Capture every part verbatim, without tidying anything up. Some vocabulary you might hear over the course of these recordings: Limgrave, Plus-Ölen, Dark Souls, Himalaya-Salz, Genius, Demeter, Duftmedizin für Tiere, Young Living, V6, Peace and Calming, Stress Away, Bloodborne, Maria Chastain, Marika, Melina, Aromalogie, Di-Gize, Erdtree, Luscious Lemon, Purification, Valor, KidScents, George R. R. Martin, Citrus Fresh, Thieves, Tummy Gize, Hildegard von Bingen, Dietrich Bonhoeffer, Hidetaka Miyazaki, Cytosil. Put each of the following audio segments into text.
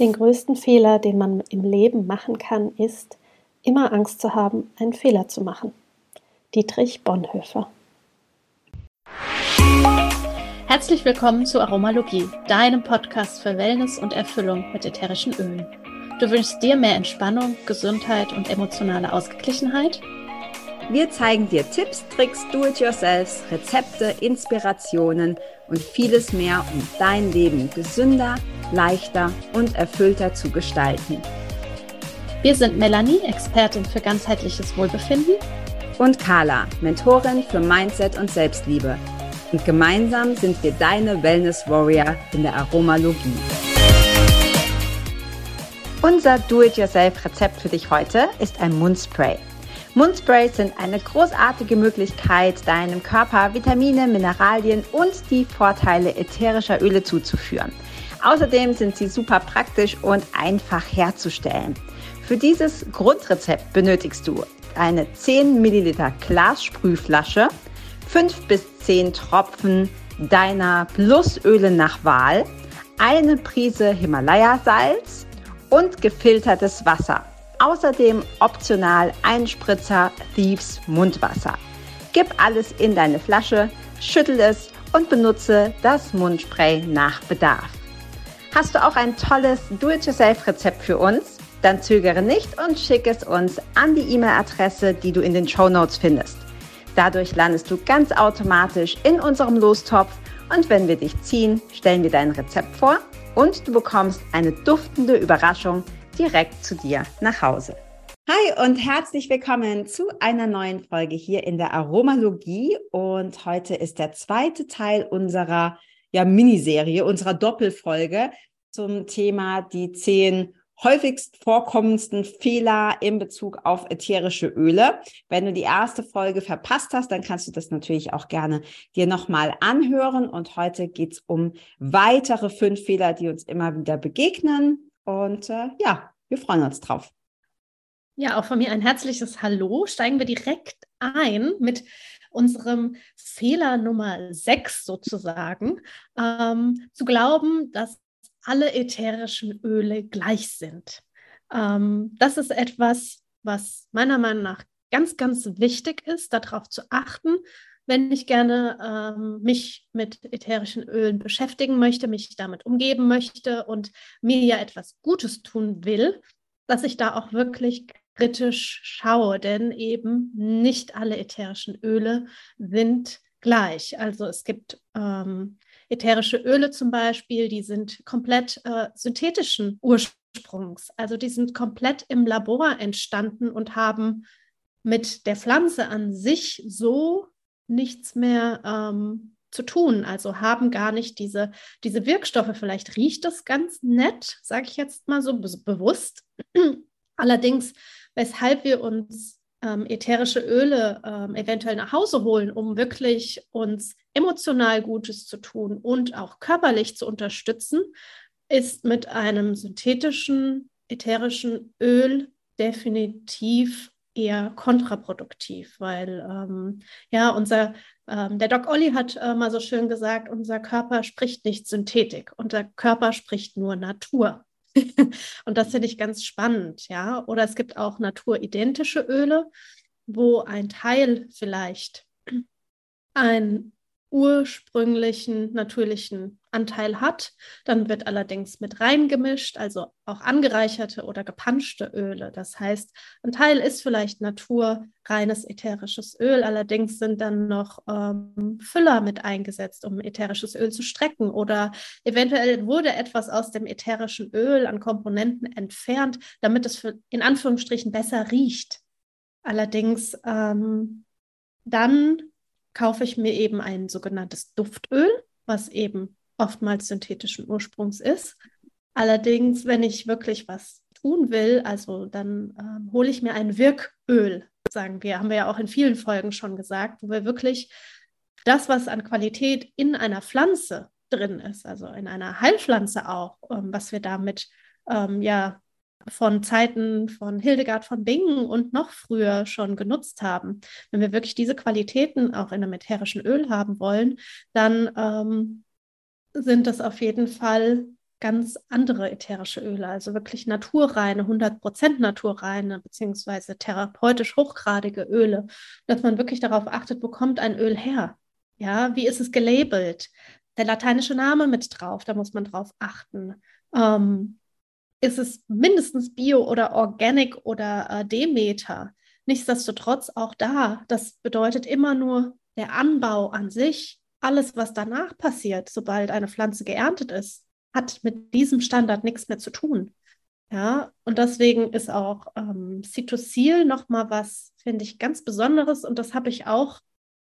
Den größten Fehler, den man im Leben machen kann, ist, immer Angst zu haben, einen Fehler zu machen. Dietrich Bonhoeffer. Herzlich willkommen zu Aromalogie, deinem Podcast für Wellness und Erfüllung mit ätherischen Ölen. Du wünschst dir mehr Entspannung, Gesundheit und emotionale Ausgeglichenheit? Wir zeigen dir Tipps, Tricks, Do-it-yourselfs, Rezepte, Inspirationen und vieles mehr, um dein Leben gesünder, leichter und erfüllter zu gestalten. Wir sind Melanie, Expertin für ganzheitliches Wohlbefinden, und Carla, Mentorin für Mindset und Selbstliebe. Und gemeinsam sind wir deine Wellness-Warrior in der Aromalogie. Unser Do-it-yourself-Rezept für dich heute ist ein Mundspray. Mundsprays sind eine großartige Möglichkeit, deinem Körper Vitamine, Mineralien und die Vorteile ätherischer Öle zuzuführen. Außerdem sind sie super praktisch und einfach herzustellen. Für dieses Grundrezept benötigst du eine zehn Milliliter Glassprühflasche, fünf bis zehn Tropfen deiner Plusöle nach Wahl, eine Prise Himalaya-Salz und gefiltertes Wasser. Außerdem optional ein Spritzer Thieves Mundwasser. Gib alles in deine Flasche, schüttel es und benutze das Mundspray nach Bedarf. Hast du auch ein tolles Do-it-yourself-Rezept für uns? Dann zögere nicht und schick es uns an die E-Mail-Adresse, die du in den Shownotes findest. Dadurch landest du ganz automatisch in unserem Lostopf und wenn wir dich ziehen, stellen wir dein Rezept vor und du bekommst eine duftende Überraschung direkt zu dir nach Hause. Hi und herzlich willkommen zu einer neuen Folge hier in der Aromalogie, und heute ist der zweite Teil unserer ja, Miniserie, unserer Doppelfolge zum Thema die zehn häufigst vorkommendsten Fehler in Bezug auf ätherische Öle. Wenn du die erste Folge verpasst hast, dann kannst du das natürlich auch gerne dir nochmal anhören, und heute geht es um weitere fünf Fehler, die uns immer wieder begegnen. Und äh, ja, wir freuen uns drauf. Ja, auch von mir ein herzliches Hallo. Steigen wir direkt ein mit unserem Fehler Nummer sechs sozusagen. Ähm, zu glauben, dass alle ätherischen Öle gleich sind. Ähm, das ist etwas, was meiner Meinung nach ganz, ganz wichtig ist, darauf zu achten. Wenn ich gerne ähm, mich mit ätherischen Ölen beschäftigen möchte, mich damit umgeben möchte und mir ja etwas Gutes tun will, dass ich da auch wirklich kritisch schaue, denn eben nicht alle ätherischen Öle sind gleich. Also es gibt ähm, ätherische Öle zum Beispiel, die sind komplett äh, synthetischen Ursprungs. Also die sind komplett im Labor entstanden und haben mit der Pflanze an sich so nichts mehr ähm, zu tun, also haben gar nicht diese, diese Wirkstoffe. Vielleicht riecht das ganz nett, sage ich jetzt mal so be- bewusst. Allerdings, weshalb wir uns ähm, ätherische Öle ähm, eventuell nach Hause holen, um wirklich uns emotional Gutes zu tun und auch körperlich zu unterstützen, ist mit einem synthetischen ätherischen Öl definitiv eher kontraproduktiv, weil ähm, ja unser, ähm, der Doc Olli hat äh, mal so schön gesagt, unser Körper spricht nicht Synthetik, unser Körper spricht nur Natur. Und das finde ich ganz spannend, ja. Oder es gibt auch naturidentische Öle, wo ein Teil vielleicht einen ursprünglichen, natürlichen Anteil hat, dann wird allerdings mit reingemischt, also auch angereicherte oder gepanschte Öle. Das heißt, ein Teil ist vielleicht naturreines ätherisches Öl, allerdings sind dann noch ähm, Füller mit eingesetzt, um ätherisches Öl zu strecken, oder eventuell wurde etwas aus dem ätherischen Öl an Komponenten entfernt, damit es für, in Anführungsstrichen besser riecht. Allerdings ähm, dann kaufe ich mir eben ein sogenanntes Duftöl, was eben oftmals synthetischen Ursprungs ist. Allerdings, wenn ich wirklich was tun will, also dann ähm, hole ich mir ein Wirköl, sagen wir, haben wir ja auch in vielen Folgen schon gesagt, wo wir wirklich das, was an Qualität in einer Pflanze drin ist, also in einer Heilpflanze auch, ähm, was wir damit ähm, ja von Zeiten von Hildegard von Bingen und noch früher schon genutzt haben. Wenn wir wirklich diese Qualitäten auch in einem ätherischen Öl haben wollen, dann ähm, sind das auf jeden Fall ganz andere ätherische Öle, also wirklich naturreine, hundert Prozent naturreine, beziehungsweise therapeutisch hochgradige Öle, dass man wirklich darauf achtet, wo kommt ein Öl her? Ja, wie ist es gelabelt? Der lateinische Name mit drauf, da muss man drauf achten. Ähm, ist es mindestens Bio oder Organic oder äh, Demeter? Nichtsdestotrotz auch da, das bedeutet immer nur der Anbau an sich. Alles, was danach passiert, sobald eine Pflanze geerntet ist, hat mit diesem Standard nichts mehr zu tun. Ja, und deswegen ist auch ähm, Cytosil nochmal was, finde ich, ganz Besonderes. Und das habe ich auch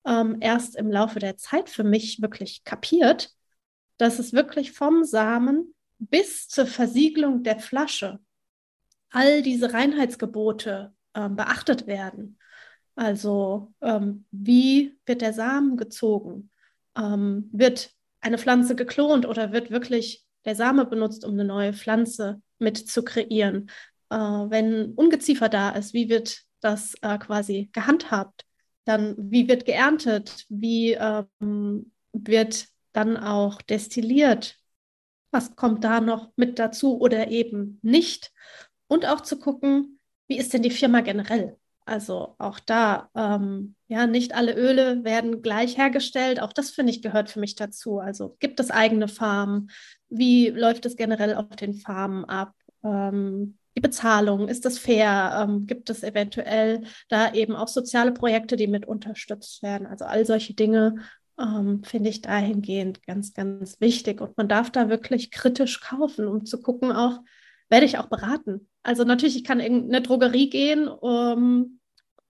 ähm, erst im Laufe der Zeit für mich wirklich kapiert, dass es wirklich vom Samen bis zur Versiegelung der Flasche all diese Reinheitsgebote ähm, beachtet werden. Also ähm, wie wird der Samen gezogen? Ähm, wird eine Pflanze geklont oder wird wirklich der Same benutzt, um eine neue Pflanze mit zu kreieren? Äh, wenn Ungeziefer da ist, wie wird das äh, quasi gehandhabt? Dann wie wird geerntet? Wie ähm, wird dann auch destilliert? Was kommt da noch mit dazu oder eben nicht? Und auch zu gucken, wie ist denn die Firma generell? Also auch da, ähm, ja, nicht alle Öle werden gleich hergestellt. Auch das, finde ich, gehört für mich dazu. Also gibt es eigene Farmen? Wie läuft es generell auf den Farmen ab? Ähm, die Bezahlung, ist das fair? Ähm, gibt es eventuell da eben auch soziale Projekte, die mit unterstützt werden? Also all solche Dinge ähm, finde ich dahingehend ganz, ganz wichtig. Und man darf da wirklich kritisch kaufen, um zu gucken auch, werde ich auch beraten. Also natürlich, ich kann in eine Drogerie gehen um,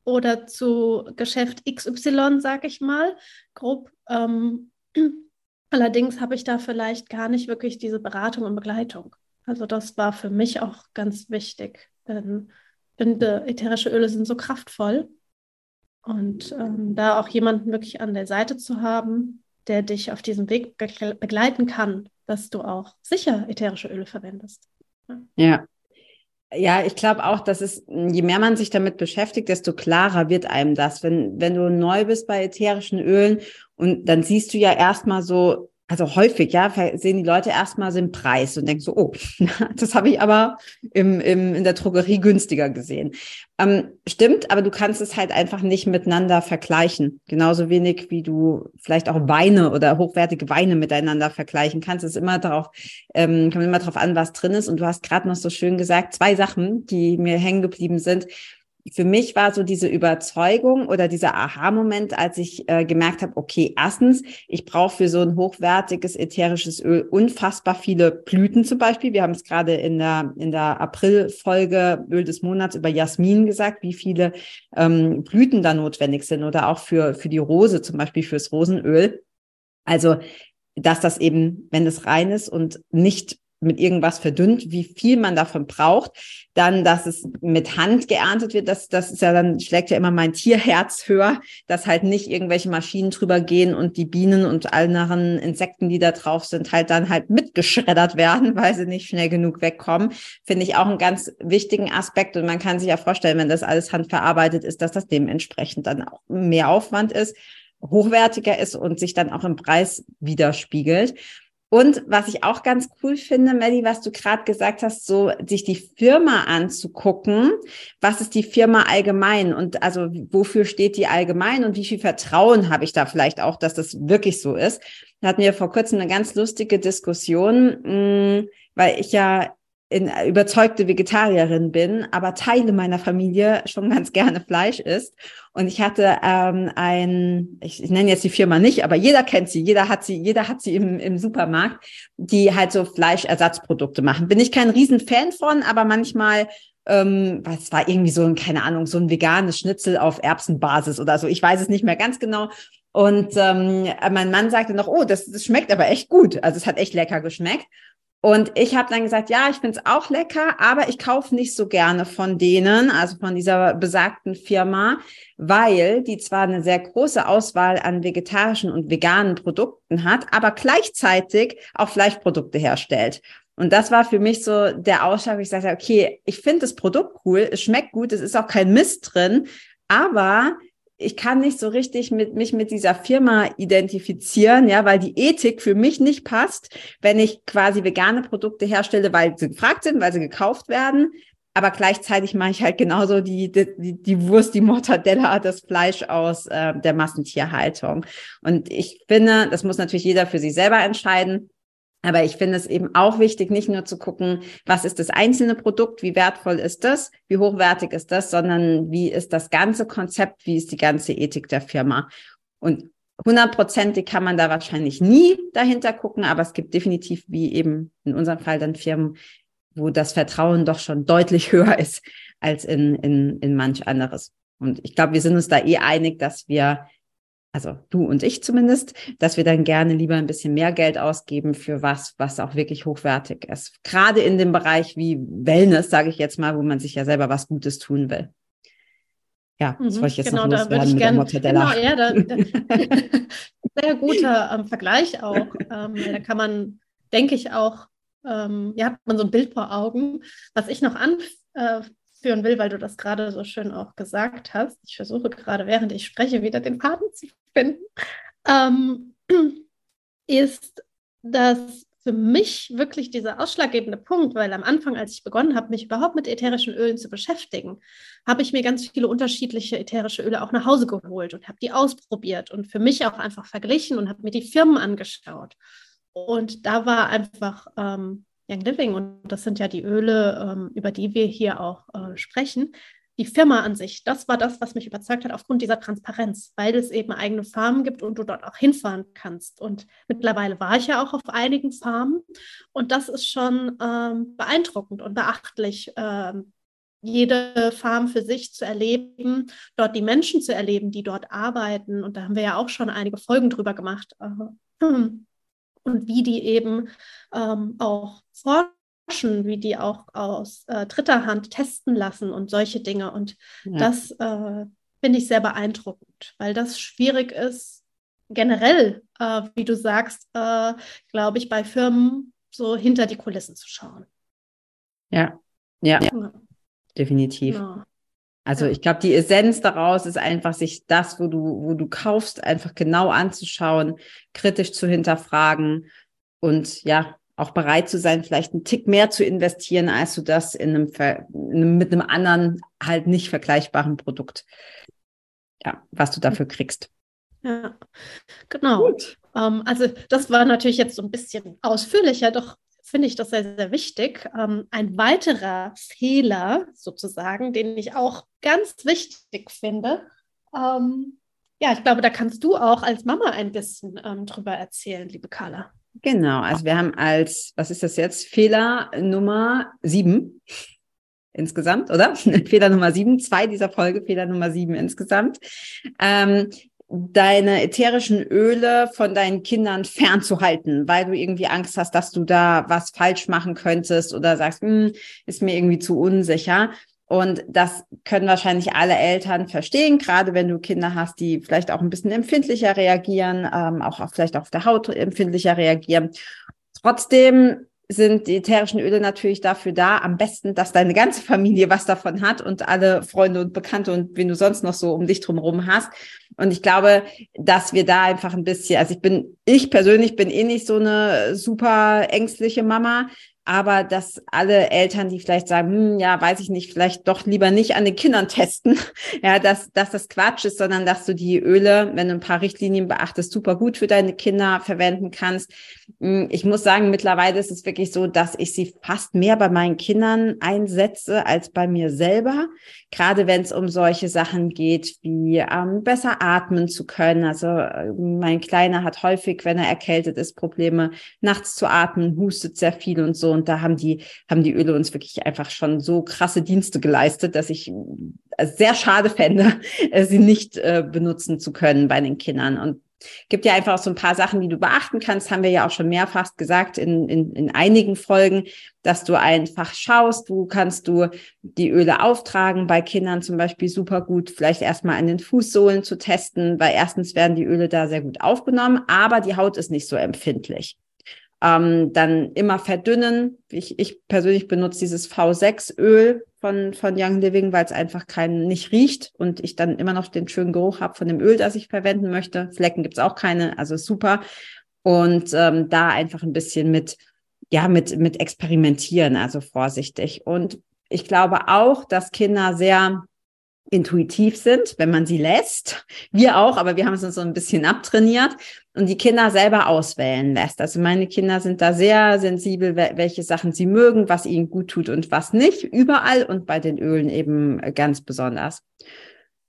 oder zu Geschäft X Y, sage ich mal, grob. Ähm, allerdings habe ich da vielleicht gar nicht wirklich diese Beratung und Begleitung. Also das war für mich auch ganz wichtig, denn, denn ätherische Öle sind so kraftvoll. Und ähm, da auch jemanden wirklich an der Seite zu haben, der dich auf diesem Weg be- begleiten kann, dass du auch sicher ätherische Öle verwendest. Ja, ja, ich glaube auch, dass es, je mehr man sich damit beschäftigt, desto klarer wird einem das. Wenn, wenn du neu bist bei ätherischen Ölen und dann siehst du ja erstmal so, also häufig, ja, sehen die Leute erstmal den Preis und denken so, oh, das habe ich aber im, im, in der Drogerie günstiger gesehen. Ähm, stimmt, aber du kannst es halt einfach nicht miteinander vergleichen. Genauso wenig, wie du vielleicht auch Weine oder hochwertige Weine miteinander vergleichen kannst. Es ist immer darauf, ähm, kommt immer darauf an, was drin ist. Und du hast gerade noch so schön gesagt, zwei Sachen, die mir hängen geblieben sind. Für mich war so diese Überzeugung oder dieser Aha-Moment, als ich äh, gemerkt habe, okay, erstens, ich brauche für so ein hochwertiges ätherisches Öl unfassbar viele Blüten zum Beispiel. Wir haben es gerade in der in der April-Folge Öl des Monats über Jasmin gesagt, wie viele ähm, Blüten da notwendig sind oder auch für für die Rose zum Beispiel, fürs Rosenöl. Also, dass das eben, wenn es rein ist und nicht mit irgendwas verdünnt, wie viel man davon braucht, dann, dass es mit Hand geerntet wird, das, das ist ja dann, schlägt ja immer mein Tierherz höher, dass halt nicht irgendwelche Maschinen drüber gehen und die Bienen und anderen Insekten, die da drauf sind, halt dann halt mitgeschreddert werden, weil sie nicht schnell genug wegkommen, finde ich auch einen ganz wichtigen Aspekt. Und man kann sich ja vorstellen, wenn das alles handverarbeitet ist, dass das dementsprechend dann auch mehr Aufwand ist, hochwertiger ist und sich dann auch im Preis widerspiegelt. Und was ich auch ganz cool finde, Melli, was du gerade gesagt hast, so sich die Firma anzugucken, was ist die Firma allgemein und also wofür steht die allgemein und wie viel Vertrauen habe ich da vielleicht auch, dass das wirklich so ist. Da hatten wir vor kurzem eine ganz lustige Diskussion, weil ich ja in, überzeugte Vegetarierin bin, aber Teile meiner Familie schon ganz gerne Fleisch isst. Und ich hatte ähm, ein, ich, ich nenne jetzt die Firma nicht, aber jeder kennt sie, jeder hat sie, jeder hat sie im, im Supermarkt, die halt so Fleischersatzprodukte machen. Bin ich kein Riesenfan von, aber manchmal, ähm, es war irgendwie so ein, keine Ahnung, so ein veganes Schnitzel auf Erbsenbasis oder so. Ich weiß es nicht mehr ganz genau. Und ähm, mein Mann sagte noch, oh, das, das schmeckt aber echt gut. Also es hat echt lecker geschmeckt. Und ich habe dann gesagt, ja, ich finde es auch lecker, aber ich kaufe nicht so gerne von denen, also von dieser besagten Firma, weil die zwar eine sehr große Auswahl an vegetarischen und veganen Produkten hat, aber gleichzeitig auch Fleischprodukte herstellt. Und das war für mich so der Ausschlag, wo ich sagte, okay, ich finde das Produkt cool, es schmeckt gut, es ist auch kein Mist drin, aber ich kann nicht so richtig mit mich mit dieser Firma identifizieren, ja, weil die Ethik für mich nicht passt, wenn ich quasi vegane Produkte herstelle, weil sie gefragt sind, weil sie gekauft werden. Aber gleichzeitig mache ich halt genauso die, die, die Wurst, die Mortadella, das Fleisch aus äh, der Massentierhaltung. Und ich finde, das muss natürlich jeder für sich selber entscheiden. Aber ich finde es eben auch wichtig, nicht nur zu gucken, was ist das einzelne Produkt, wie wertvoll ist das, wie hochwertig ist das, sondern wie ist das ganze Konzept, wie ist die ganze Ethik der Firma. Und hundertprozentig kann man da wahrscheinlich nie dahinter gucken, aber es gibt definitiv, wie eben in unserem Fall, dann Firmen, wo das Vertrauen doch schon deutlich höher ist als in, in, in manch anderes. Und ich glaube, wir sind uns da eh einig, dass wir, also du und ich zumindest, dass wir dann gerne lieber ein bisschen mehr Geld ausgeben für was, was auch wirklich hochwertig ist. Gerade in dem Bereich wie Wellness, sage ich jetzt mal, wo man sich ja selber was Gutes tun will. Ja, das mhm, wollte ich jetzt genau, noch loswerden mit gern, der Mortadella. Genau, ja, da, da, sehr guter ähm, Vergleich auch. Ähm, da kann man, denke ich auch, Ähm, ja, hat man so ein Bild vor Augen. Was ich noch anführen will, weil du das gerade so schön auch gesagt hast, ich versuche gerade, während ich spreche, wieder den Faden zu finden, ähm, ist, dass für mich wirklich dieser ausschlaggebende Punkt, weil am Anfang, als ich begonnen habe, mich überhaupt mit ätherischen Ölen zu beschäftigen, habe ich mir ganz viele unterschiedliche ätherische Öle auch nach Hause geholt und habe die ausprobiert und für mich auch einfach verglichen und habe mir die Firmen angeschaut. Und da war einfach ähm, Young Living, und das sind ja die Öle, ähm, über die wir hier auch äh, sprechen, die Firma an sich, das war das, was mich überzeugt hat aufgrund dieser Transparenz, weil es eben eigene Farmen gibt und du dort auch hinfahren kannst. Und mittlerweile war ich ja auch auf einigen Farmen und das ist schon ähm, beeindruckend und beachtlich, ähm, jede Farm für sich zu erleben, dort die Menschen zu erleben, die dort arbeiten. Und da haben wir ja auch schon einige Folgen drüber gemacht. Äh, hm. Und wie die eben ähm, auch forschen, wie die auch aus äh, dritter Hand testen lassen und solche Dinge. Und ja, das äh, finde ich sehr beeindruckend, weil das schwierig ist, generell, äh, wie du sagst, äh, glaube ich, bei Firmen so hinter die Kulissen zu schauen. Ja, ja, ja. Definitiv. Ja. Also ich glaube, die Essenz daraus ist einfach, sich das, wo du, wo du kaufst, einfach genau anzuschauen, kritisch zu hinterfragen und ja, auch bereit zu sein, vielleicht einen Tick mehr zu investieren, als du das in einem, in einem, mit einem anderen, halt nicht vergleichbaren Produkt, ja, was du dafür kriegst. Ja, genau. Ähm, also das war natürlich jetzt so ein bisschen ausführlicher, doch finde ich das sehr, sehr wichtig. Ähm, ein weiterer Fehler sozusagen, den ich auch ganz wichtig finde. Ähm, ja, ich glaube, da kannst du auch als Mama ein bisschen ähm, drüber erzählen, liebe Carla. Genau, also wir haben als, was ist das jetzt, Fehler Nummer sieben insgesamt, oder? Fehler Nummer sieben, zwei dieser Folge, Fehler Nummer sieben insgesamt. Ähm, deine ätherischen Öle von deinen Kindern fernzuhalten, weil du irgendwie Angst hast, dass du da was falsch machen könntest oder sagst, ist mir irgendwie zu unsicher. Und das können wahrscheinlich alle Eltern verstehen, gerade wenn du Kinder hast, die vielleicht auch ein bisschen empfindlicher reagieren, ähm, auch auf, vielleicht auf der Haut empfindlicher reagieren. Trotzdem sind die ätherischen Öle natürlich dafür da, am besten, dass deine ganze Familie was davon hat und alle Freunde und Bekannte und wen du sonst noch so um dich drumherum hast. Und ich glaube, dass wir da einfach ein bisschen, also ich bin, ich persönlich bin eh nicht so eine super ängstliche Mama, aber dass alle Eltern, die vielleicht sagen, hm, ja, weiß ich nicht, vielleicht doch lieber nicht an den Kindern testen, ja, dass, dass das Quatsch ist, sondern dass du die Öle, wenn du ein paar Richtlinien beachtest, super gut für deine Kinder verwenden kannst. Ich muss sagen, mittlerweile ist es wirklich so, dass ich sie fast mehr bei meinen Kindern einsetze als bei mir selber, gerade wenn es um solche Sachen geht, wie ähm, besser atmen zu können. Also äh, mein Kleiner hat häufig, wenn er erkältet ist, Probleme, nachts zu atmen, hustet sehr viel und so. Und da haben die, haben die Öle uns wirklich einfach schon so krasse Dienste geleistet, dass ich es sehr schade fände, sie nicht äh, benutzen zu können bei den Kindern. Und gibt ja einfach auch so ein paar Sachen, die du beachten kannst, haben wir ja auch schon mehrfach gesagt in, in, in einigen Folgen, dass du einfach schaust, wo kannst du die Öle auftragen, bei Kindern zum Beispiel super gut, vielleicht erstmal an den Fußsohlen zu testen, weil erstens werden die Öle da sehr gut aufgenommen, aber die Haut ist nicht so empfindlich. Ähm, dann immer verdünnen. Ich, ich persönlich benutze dieses V sechs Öl von, von Young Living, weil es einfach keinen nicht riecht und ich dann immer noch den schönen Geruch habe von dem Öl, das ich verwenden möchte. Flecken gibt es auch keine, also super. Und ähm, da einfach ein bisschen mit, ja, mit, mit experimentieren, also vorsichtig. Und ich glaube auch, dass Kinder sehr intuitiv sind, wenn man sie lässt. Wir auch, aber wir haben es uns so ein bisschen abtrainiert und die Kinder selber auswählen lässt. Also meine Kinder sind da sehr sensibel, welche Sachen sie mögen, was ihnen gut tut und was nicht, überall und bei den Ölen eben ganz besonders.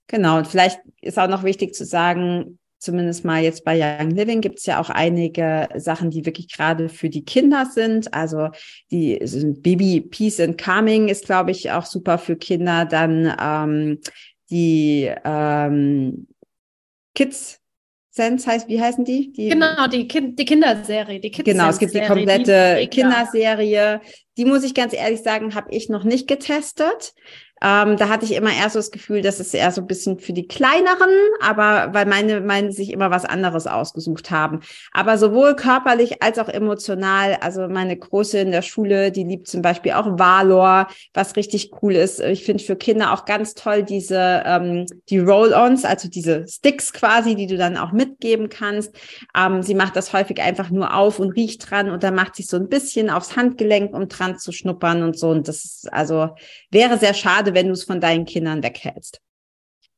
Genau, und vielleicht ist auch noch wichtig zu sagen, zumindest mal jetzt bei Young Living gibt es ja auch einige Sachen, die wirklich gerade für die Kinder sind. Also die Baby Peace and Calming ist, glaube ich, auch super für Kinder. Dann ähm, die ähm, KidScents heißt, wie heißen die? die genau, die, Ki- die Kinderserie, die KidScents. Genau, es gibt die komplette die, Kinderserie. Die muss ich ganz ehrlich sagen, habe ich noch nicht getestet. Ähm, da hatte ich immer eher so das Gefühl, dass es eher so ein bisschen für die Kleineren, aber weil meine, meine sich immer was anderes ausgesucht haben. Aber sowohl körperlich als auch emotional, also meine Große in der Schule, die liebt zum Beispiel auch Valor, was richtig cool ist. Ich finde für Kinder auch ganz toll diese ähm, die Roll-Ons, also diese Sticks quasi, die du dann auch mitgeben kannst. Ähm, sie macht das häufig einfach nur auf und riecht dran und dann macht sie so ein bisschen aufs Handgelenk, um dran zu schnuppern und so. Und das ist, also wäre sehr schade, wenn du es von deinen Kindern weghältst.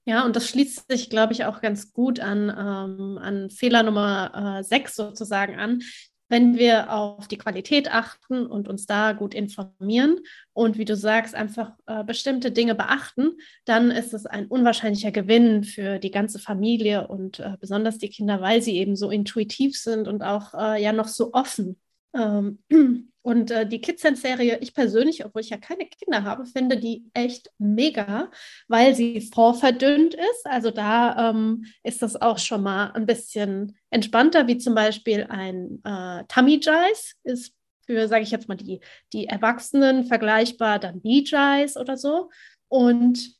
Ja, und das schließt sich, glaube ich, auch ganz gut an, ähm, an Fehler Nummer äh, sechs sozusagen an. Wenn wir auf die Qualität achten und uns da gut informieren und, wie du sagst, einfach äh, bestimmte Dinge beachten, dann ist es ein unwahrscheinlicher Gewinn für die ganze Familie und äh, besonders die Kinder, weil sie eben so intuitiv sind und auch äh, ja noch so offen. Ähm, Und äh, die KidScents-Serie, ich persönlich, obwohl ich ja keine Kinder habe, finde die echt mega, weil sie vorverdünnt ist. Also da ähm, ist das auch schon mal ein bisschen entspannter, wie zum Beispiel ein äh, Tummy Gize ist für, sage ich jetzt mal, die, die Erwachsenen vergleichbar, dann Di-Gize oder so. Und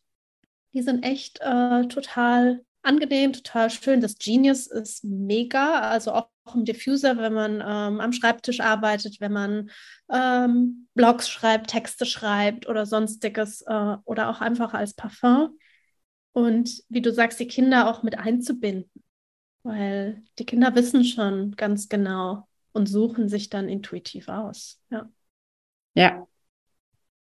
die sind echt äh, total angenehm, total schön. Das Genius ist mega, also auch im Diffuser, wenn man ähm, am Schreibtisch arbeitet, wenn man ähm, Blogs schreibt, Texte schreibt oder sonstiges äh, oder auch einfach als Parfum. Und wie du sagst, die Kinder auch mit einzubinden, weil die Kinder wissen schon ganz genau und suchen sich dann intuitiv aus. Ja. Ja.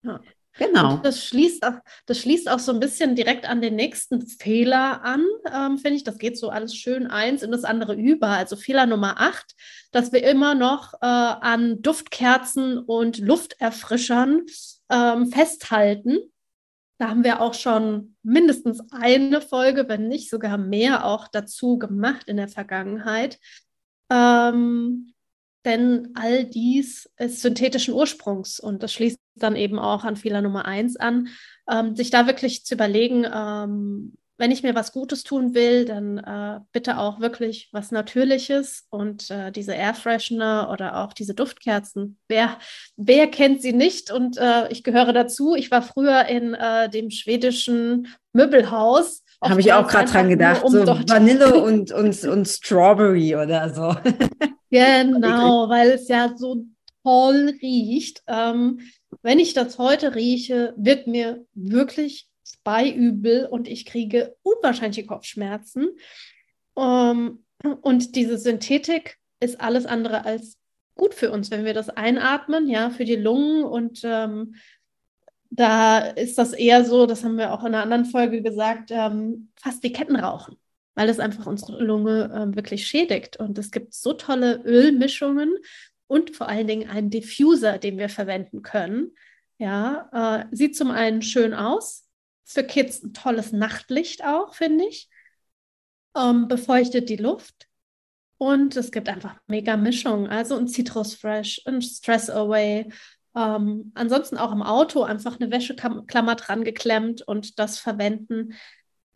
Ja. Genau. Das schließt, auch, das schließt auch so ein bisschen direkt an den nächsten Fehler an, ähm, finde ich. Das geht so alles schön eins in das andere über. Also Fehler Nummer acht, dass wir immer noch äh, an Duftkerzen und Lufterfrischern ähm, festhalten. Da haben wir auch schon mindestens eine Folge, wenn nicht sogar mehr, auch dazu gemacht in der Vergangenheit. Ähm, Denn all dies ist synthetischen Ursprungs und das schließt dann eben auch an Fehler Nummer eins an, ähm, sich da wirklich zu überlegen, ähm, wenn ich mir was Gutes tun will, dann äh, bitte auch wirklich was Natürliches und äh, diese Airfreshener oder auch diese Duftkerzen, wer, wer kennt sie nicht? Und äh, ich gehöre dazu, ich war früher in äh, dem schwedischen Möbelhaus. Habe ich auch gerade dran gedacht, um so Vanille und, und, und Strawberry oder so. Genau, weil es ja so toll riecht. Ähm, wenn ich das heute rieche, wird mir wirklich speiübel und ich kriege unwahrscheinliche Kopfschmerzen. Ähm, und diese Synthetik ist alles andere als gut für uns, wenn wir das einatmen, ja, für die Lungen und ähm, da ist das eher so, das haben wir auch in einer anderen Folge gesagt, ähm, fast wie Kettenrauchen, weil das einfach unsere Lunge ähm, wirklich schädigt. Und es gibt so tolle Ölmischungen und vor allen Dingen einen Diffuser, den wir verwenden können. Ja, äh, sieht zum einen schön aus, für Kids ein tolles Nachtlicht auch, finde ich, ähm, befeuchtet die Luft. Und es gibt einfach mega Mischungen, also ein Citrus Fresh, ein Stress Away. Ähm, ansonsten auch im Auto einfach eine Wäscheklammer dran geklemmt und das verwenden.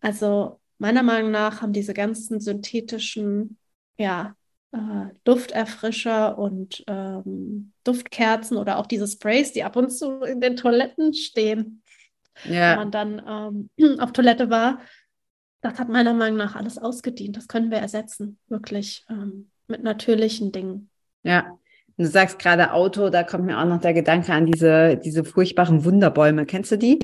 Also meiner Meinung nach haben diese ganzen synthetischen ja, äh, Dufterfrischer und ähm, Duftkerzen oder auch diese Sprays, die ab und zu in den Toiletten stehen, yeah. Wenn man dann ähm, auf Toilette war, das hat meiner Meinung nach alles ausgedient. Das können wir ersetzen, wirklich ähm, mit natürlichen Dingen. Ja. Und du sagst gerade Auto, da kommt mir auch noch der Gedanke an diese, diese furchtbaren Wunderbäume. Kennst du die?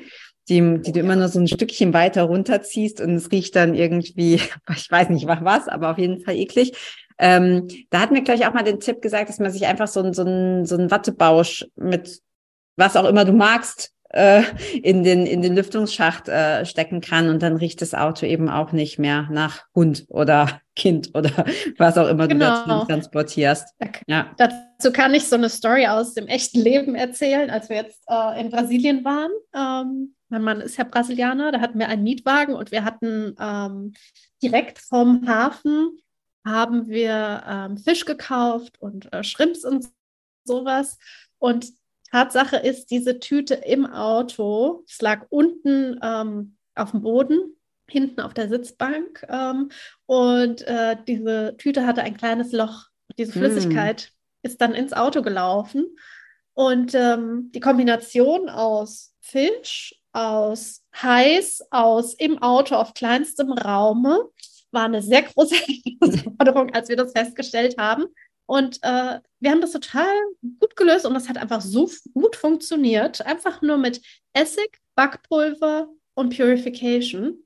Die, die du immer nur so ein Stückchen weiter runterziehst und es riecht dann irgendwie, ich weiß nicht was, aber auf jeden Fall eklig. Ähm, da hatten wir gleich auch mal den Tipp gesagt, dass man sich einfach so, so, ein, so einen Wattebausch mit was auch immer du magst äh, in, den, in den Lüftungsschacht äh, stecken kann und dann riecht das Auto eben auch nicht mehr nach Hund oder Kind oder was auch immer genau. du dazu transportierst. Ja. Dazu kann ich so eine Story aus dem echten Leben erzählen, als wir jetzt äh, in Brasilien waren. Ähm Mein Mann ist ja Brasilianer, da hatten wir einen Mietwagen und wir hatten ähm, direkt vom Hafen haben wir ähm, Fisch gekauft und äh, Shrimps und sowas. Und Tatsache ist, diese Tüte im Auto, es lag unten ähm, auf dem Boden, hinten auf der Sitzbank ähm, und äh, diese Tüte hatte ein kleines Loch. Diese Flüssigkeit mm. ist dann ins Auto gelaufen und ähm, die Kombination aus Fisch, aus heiß, aus im Auto auf kleinstem Raume, war eine sehr große Herausforderung, als wir das festgestellt haben. Und äh, wir haben das total gut gelöst und das hat einfach so gut funktioniert. Einfach nur mit Essig, Backpulver und Purification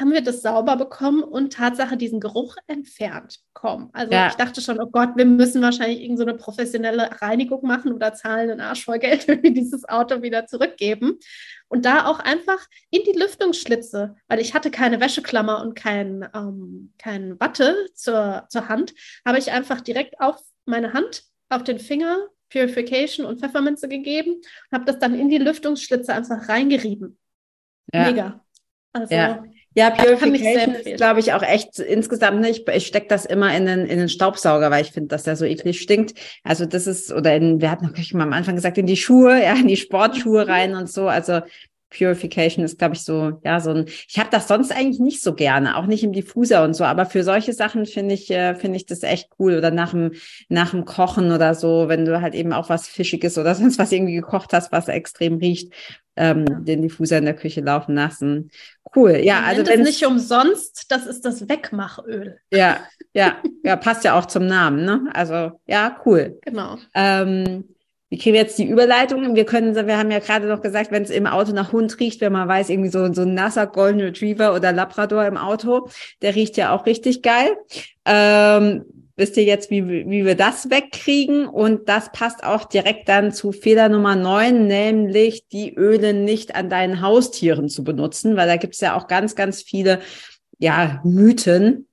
haben wir das sauber bekommen und Tatsache diesen Geruch entfernt bekommen. Also ja. ich dachte schon, oh Gott, wir müssen wahrscheinlich irgendeine so eine professionelle Reinigung machen oder zahlen einen Arsch voll Geld, wenn wir dieses Auto wieder zurückgeben. Und da auch einfach in die Lüftungsschlitze, weil ich hatte keine Wäscheklammer und kein, ähm, kein Watte zur, zur Hand, habe ich einfach direkt auf meine Hand, auf den Finger, Purification und Pfefferminze gegeben und habe das dann in die Lüftungsschlitze einfach reingerieben. Ja. Mega. Also ja. Ja, Purification ist, glaube ich, auch echt insgesamt nicht. Ich stecke das immer in den, in den Staubsauger, weil ich finde, dass der so eklig stinkt. Also das ist, oder in, wir hatten auch mal am Anfang gesagt, in die Schuhe, ja, in die Sportschuhe rein und so. Also Purification ist, glaube ich, so, ja, so ein, ich habe das sonst eigentlich nicht so gerne, auch nicht im Diffuser und so, aber für solche Sachen finde ich, finde ich das echt cool oder nach dem, nach dem Kochen oder so, wenn du halt eben auch was Fischiges oder sonst was irgendwie gekocht hast, was extrem riecht, ähm, den Diffuser in der Küche laufen lassen. Cool, ja. Man also wenn nicht umsonst, das ist das Wegmachöl. Ja, ja, ja, passt ja auch zum Namen, ne? Also, ja, cool. Genau. Ähm, Wie kriegen wir jetzt die Überleitung? Wir können, wir haben ja gerade noch gesagt, wenn es im Auto nach Hund riecht, wenn man weiß, irgendwie so, so ein nasser Golden Retriever oder Labrador im Auto, der riecht ja auch richtig geil. Ähm, wisst ihr jetzt, wie, wie wir das wegkriegen? Und das passt auch direkt dann zu Fehler Nummer neun, nämlich die Öle nicht an deinen Haustieren zu benutzen, weil da gibt es ja auch ganz, ganz viele, ja, Mythen.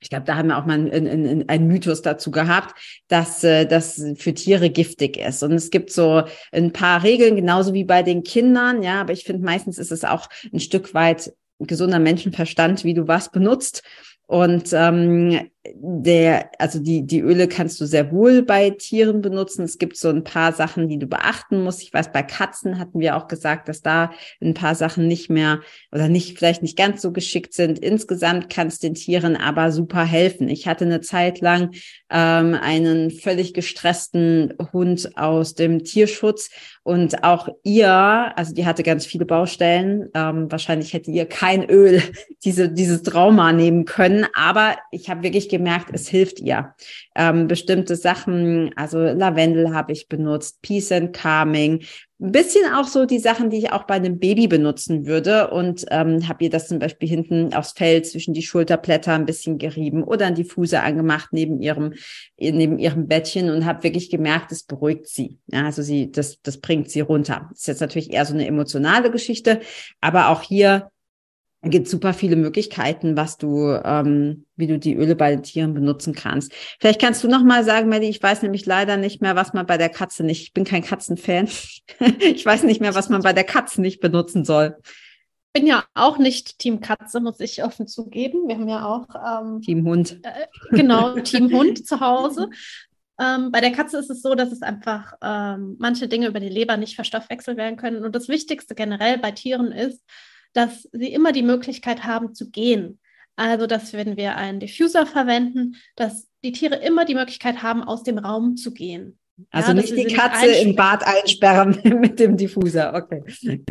Ich glaube, da haben wir auch mal einen, einen, einen Mythos dazu gehabt, dass das für Tiere giftig ist. Und es gibt so ein paar Regeln, genauso wie bei den Kindern. Ja, aber ich finde, meistens ist es auch ein Stück weit gesunder Menschenverstand, wie du was benutzt. Und ähm, der, also die die Öle kannst du sehr wohl bei Tieren benutzen. Es gibt so ein paar Sachen, die du beachten musst. Ich weiß, bei Katzen hatten wir auch gesagt, dass da ein paar Sachen nicht mehr oder nicht vielleicht nicht ganz so geschickt sind. Insgesamt kannst den Tieren aber super helfen. Ich hatte eine Zeit lang ähm, einen völlig gestressten Hund aus dem Tierschutz und auch ihr, also die hatte ganz viele Baustellen. Ähm, wahrscheinlich hätte ihr kein Öl diese dieses Trauma nehmen können. Aber ich habe wirklich gemerkt, es hilft ihr. Ähm, bestimmte Sachen, also Lavendel habe ich benutzt, Peace and Calming, ein bisschen auch so die Sachen, die ich auch bei einem Baby benutzen würde und ähm, habe ihr das zum Beispiel hinten aufs Fell zwischen die Schulterblätter ein bisschen gerieben oder einen Diffuser angemacht neben ihrem neben ihrem Bettchen und habe wirklich gemerkt, es beruhigt sie. Ja, also sie, das das bringt sie runter. Das ist jetzt natürlich eher so eine emotionale Geschichte, aber auch hier gibt super viele Möglichkeiten, was du, ähm, wie du die Öle bei den Tieren benutzen kannst. Vielleicht kannst du noch mal sagen, Melli, ich weiß nämlich leider nicht mehr, was man bei der Katze nicht, ich bin kein Katzenfan, ich weiß nicht mehr, was man bei der Katze nicht benutzen soll. Ich bin ja auch nicht Team Katze, muss ich offen zugeben. Wir haben ja auch ähm, Team Hund. Äh, genau, Team Hund zu Hause. Ähm, bei der Katze ist es so, dass es einfach ähm, manche Dinge über die Leber nicht verstoffwechselt werden können. Und das Wichtigste generell bei Tieren ist, dass sie immer die Möglichkeit haben zu gehen. Also, dass wenn wir einen Diffuser verwenden, dass die Tiere immer die Möglichkeit haben, aus dem Raum zu gehen. Also ja, nicht die Katze nicht im Bad einsperren mit dem Diffuser. Okay.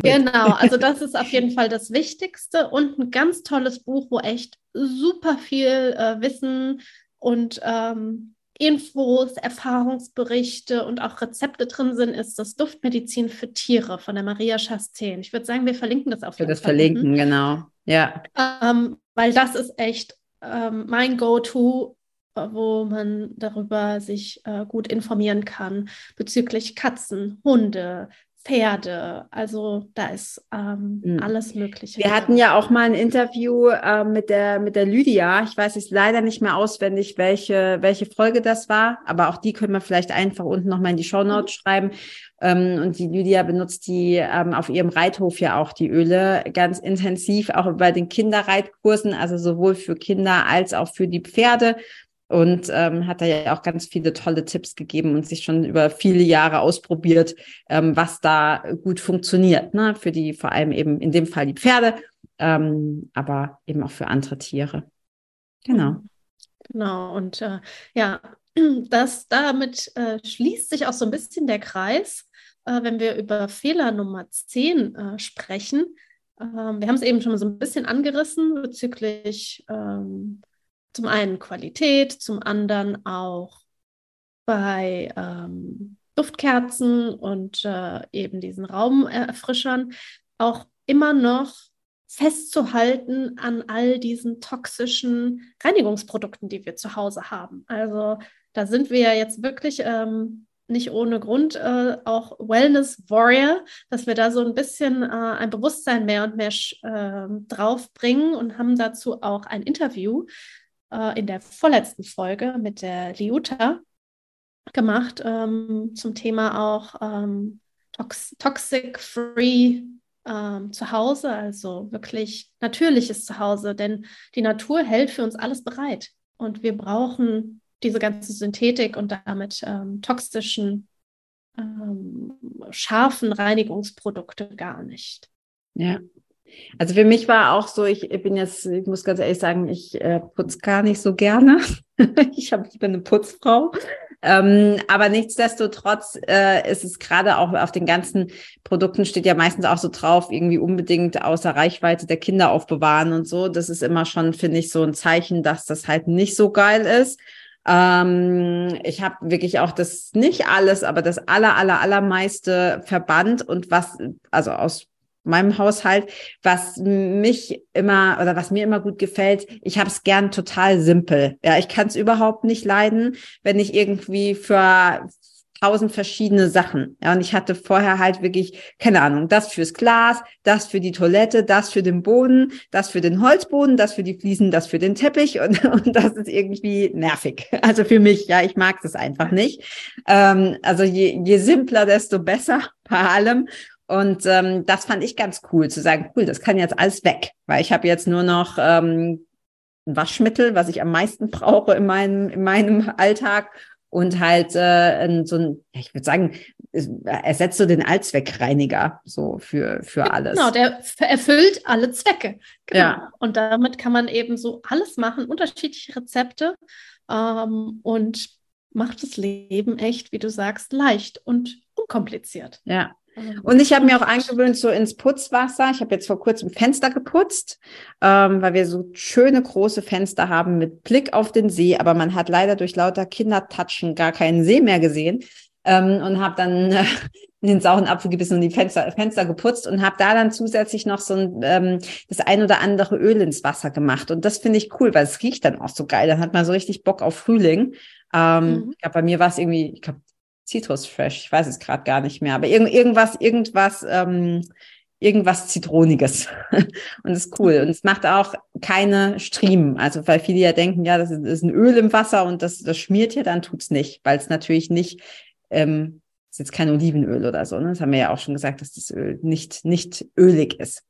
Genau, also das ist auf jeden Fall das Wichtigste und ein ganz tolles Buch, wo echt super viel äh, Wissen und ähm, Infos, Erfahrungsberichte und auch Rezepte drin sind, ist das Duftmedizin für Tiere von der Maria Chastain. Ich würde sagen, wir verlinken das auf jeden Fall. Das verlinken, genau. Ja. Ähm, weil das ist echt ähm, mein Go-To, wo man darüber sich äh, gut informieren kann bezüglich Katzen, Hunde, Pferde, also da ist ähm, mhm. alles Mögliche. Wir hatten ja auch mal ein Interview äh, mit der mit der Lydia, ich weiß jetzt leider nicht mehr auswendig, welche, welche Folge das war, aber auch die können wir vielleicht einfach unten nochmal in die Shownotes schreiben. Ähm, und die Lydia benutzt die ähm, auf ihrem Reithof ja auch die Öle ganz intensiv, auch bei den Kinderreitkursen, also sowohl für Kinder als auch für die Pferde. Und ähm, hat da ja auch ganz viele tolle Tipps gegeben und sich schon über viele Jahre ausprobiert, ähm, was da gut funktioniert, ne? Für die, vor allem eben in dem Fall die Pferde, ähm, aber eben auch für andere Tiere. Genau. Genau, und äh, ja, das damit äh, schließt sich auch so ein bisschen der Kreis, äh, wenn wir über Fehler Nummer zehn äh, sprechen. Äh, wir haben es eben schon so ein bisschen angerissen bezüglich ähm, zum einen Qualität, zum anderen auch bei ähm, Duftkerzen und äh, eben diesen Raumerfrischern, auch immer noch festzuhalten an all diesen toxischen Reinigungsprodukten, die wir zu Hause haben. Also da sind wir ja jetzt wirklich ähm, nicht ohne Grund äh, auch Wellness Warrior, dass wir da so ein bisschen äh, ein Bewusstsein mehr und mehr äh, draufbringen und haben dazu auch ein Interview in der vorletzten Folge mit der Liuta gemacht, ähm, zum Thema auch ähm, tox- Toxic-Free ähm, Zuhause, also wirklich natürliches Zuhause, denn die Natur hält für uns alles bereit und wir brauchen diese ganze Synthetik und damit ähm, toxischen, ähm, scharfen Reinigungsprodukte gar nicht. Ja. Also für mich war auch so, ich bin jetzt, ich muss ganz ehrlich sagen, ich äh, putze gar nicht so gerne. ich, hab, ich bin eine Putzfrau. Ähm, aber nichtsdestotrotz äh, ist es gerade auch auf den ganzen Produkten steht ja meistens auch so drauf, irgendwie unbedingt außer Reichweite der Kinder aufbewahren und so. Das ist immer schon, finde ich, so ein Zeichen, dass das halt nicht so geil ist. Ähm, ich habe wirklich auch das, nicht alles, aber das aller, aller, allermeiste verbannt und was, also aus meinem Haushalt, was mich immer oder was mir immer gut gefällt, ich habe es gern total simpel. Ja, ich kann es überhaupt nicht leiden, wenn ich irgendwie für tausend verschiedene Sachen. Ja, und ich hatte vorher halt wirklich, keine Ahnung, das fürs Glas, das für die Toilette, das für den Boden, das für den Holzboden, das für die Fliesen, das für den Teppich und, und das ist irgendwie nervig. Also für mich, ja, ich mag das einfach nicht. Ähm, also je, je simpler, desto besser bei allem. Und ähm, das fand ich ganz cool, zu sagen, cool, das kann jetzt alles weg, weil ich habe jetzt nur noch ähm, ein Waschmittel, was ich am meisten brauche in meinem in meinem Alltag und halt äh, so ein, ich würde sagen, ersetzt so den Allzweckreiniger so für für alles. Genau, der erfüllt alle Zwecke. Genau. Ja. Und damit kann man eben so alles machen, unterschiedliche Rezepte ähm, und macht das Leben echt, wie du sagst, leicht und unkompliziert. Ja. Und ich habe mir auch angewöhnt, so ins Putzwasser, ich habe jetzt vor kurzem Fenster geputzt, ähm, weil wir so schöne große Fenster haben mit Blick auf den See, aber man hat leider durch lauter Kindertatschen gar keinen See mehr gesehen, ähm, und habe dann äh, den sauren Apfel gebissen und die Fenster, Fenster geputzt und habe da dann zusätzlich noch so ein, ähm, das ein oder andere Öl ins Wasser gemacht und das finde ich cool, weil es riecht dann auch so geil, dann hat man so richtig Bock auf Frühling. Ähm, mhm. Ich glaube, bei mir war es irgendwie, ich glaube, Citrus Fresh, ich weiß es gerade gar nicht mehr, aber irg- irgendwas, irgendwas, ähm, irgendwas Zitroniges. Und das ist cool. Und es macht auch keine Striemen. Also, weil viele ja denken, ja, das ist, ist ein Öl im Wasser und das, das schmiert ja, dann tut's nicht, weil es natürlich nicht, ähm, ist jetzt kein Olivenöl oder so, ne? Das haben wir ja auch schon gesagt, dass das Öl nicht, nicht ölig ist.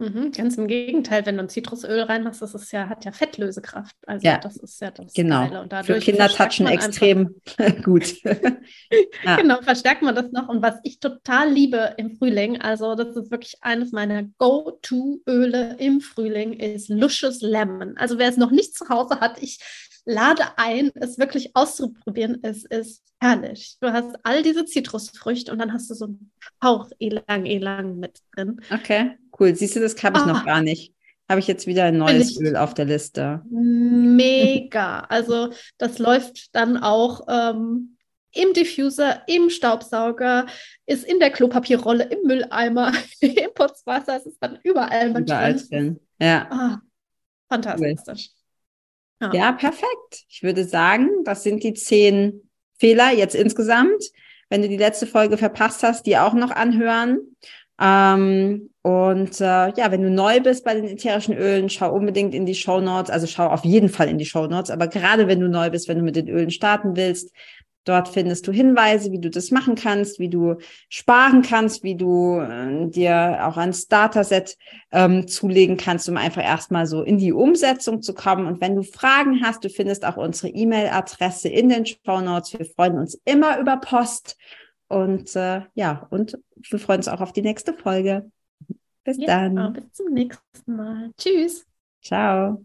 Mhm, ganz im Gegenteil, wenn du ein Zitrusöl reinmachst, das ist ja, hat ja Fettlösekraft. Also ja, das ist ja das genau. Geile. Und dadurch für Kinder touchen extrem gut. Ja. Genau, verstärkt man das noch. Und was ich total liebe im Frühling, also das ist wirklich eines meiner Go-To-Öle im Frühling, ist Luscious Lemon. Also wer es noch nicht zu Hause hat, ich lade ein, es wirklich auszuprobieren. Es ist herrlich. Du hast all diese Zitrusfrüchte und dann hast du so einen Hauch Elang Elang mit drin. Okay, cool. Siehst du, das habe ich oh. noch gar nicht. habe ich jetzt wieder ein neues Öl auf der Liste. Mega. Also das läuft dann auch ähm, im Diffuser, im Staubsauger, ist in der Klopapierrolle, im Mülleimer, im Putzwasser. Es ist dann überall mit überall drin. drin. Ja. Ah, fantastisch. Ja. ja, perfekt. Ich würde sagen, das sind die zehn Fehler jetzt insgesamt. Wenn du die letzte Folge verpasst hast, die auch noch anhören. Ähm, und äh, ja, wenn du neu bist bei den ätherischen Ölen, schau unbedingt in die Shownotes, also schau auf jeden Fall in die Shownotes, aber gerade wenn du neu bist, wenn du mit den Ölen starten willst, dort findest du Hinweise, wie du das machen kannst, wie du sparen kannst, wie du äh, dir auch ein Starter-Set ähm, zulegen kannst, um einfach erstmal so in die Umsetzung zu kommen. Und wenn du Fragen hast, du findest auch unsere E-Mail-Adresse in den Shownotes. Wir freuen uns immer über Post. Und äh, ja, und wir freuen uns auch auf die nächste Folge. Bis ja, dann. Bis zum nächsten Mal. Tschüss. Ciao.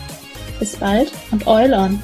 Bis bald und Oil on!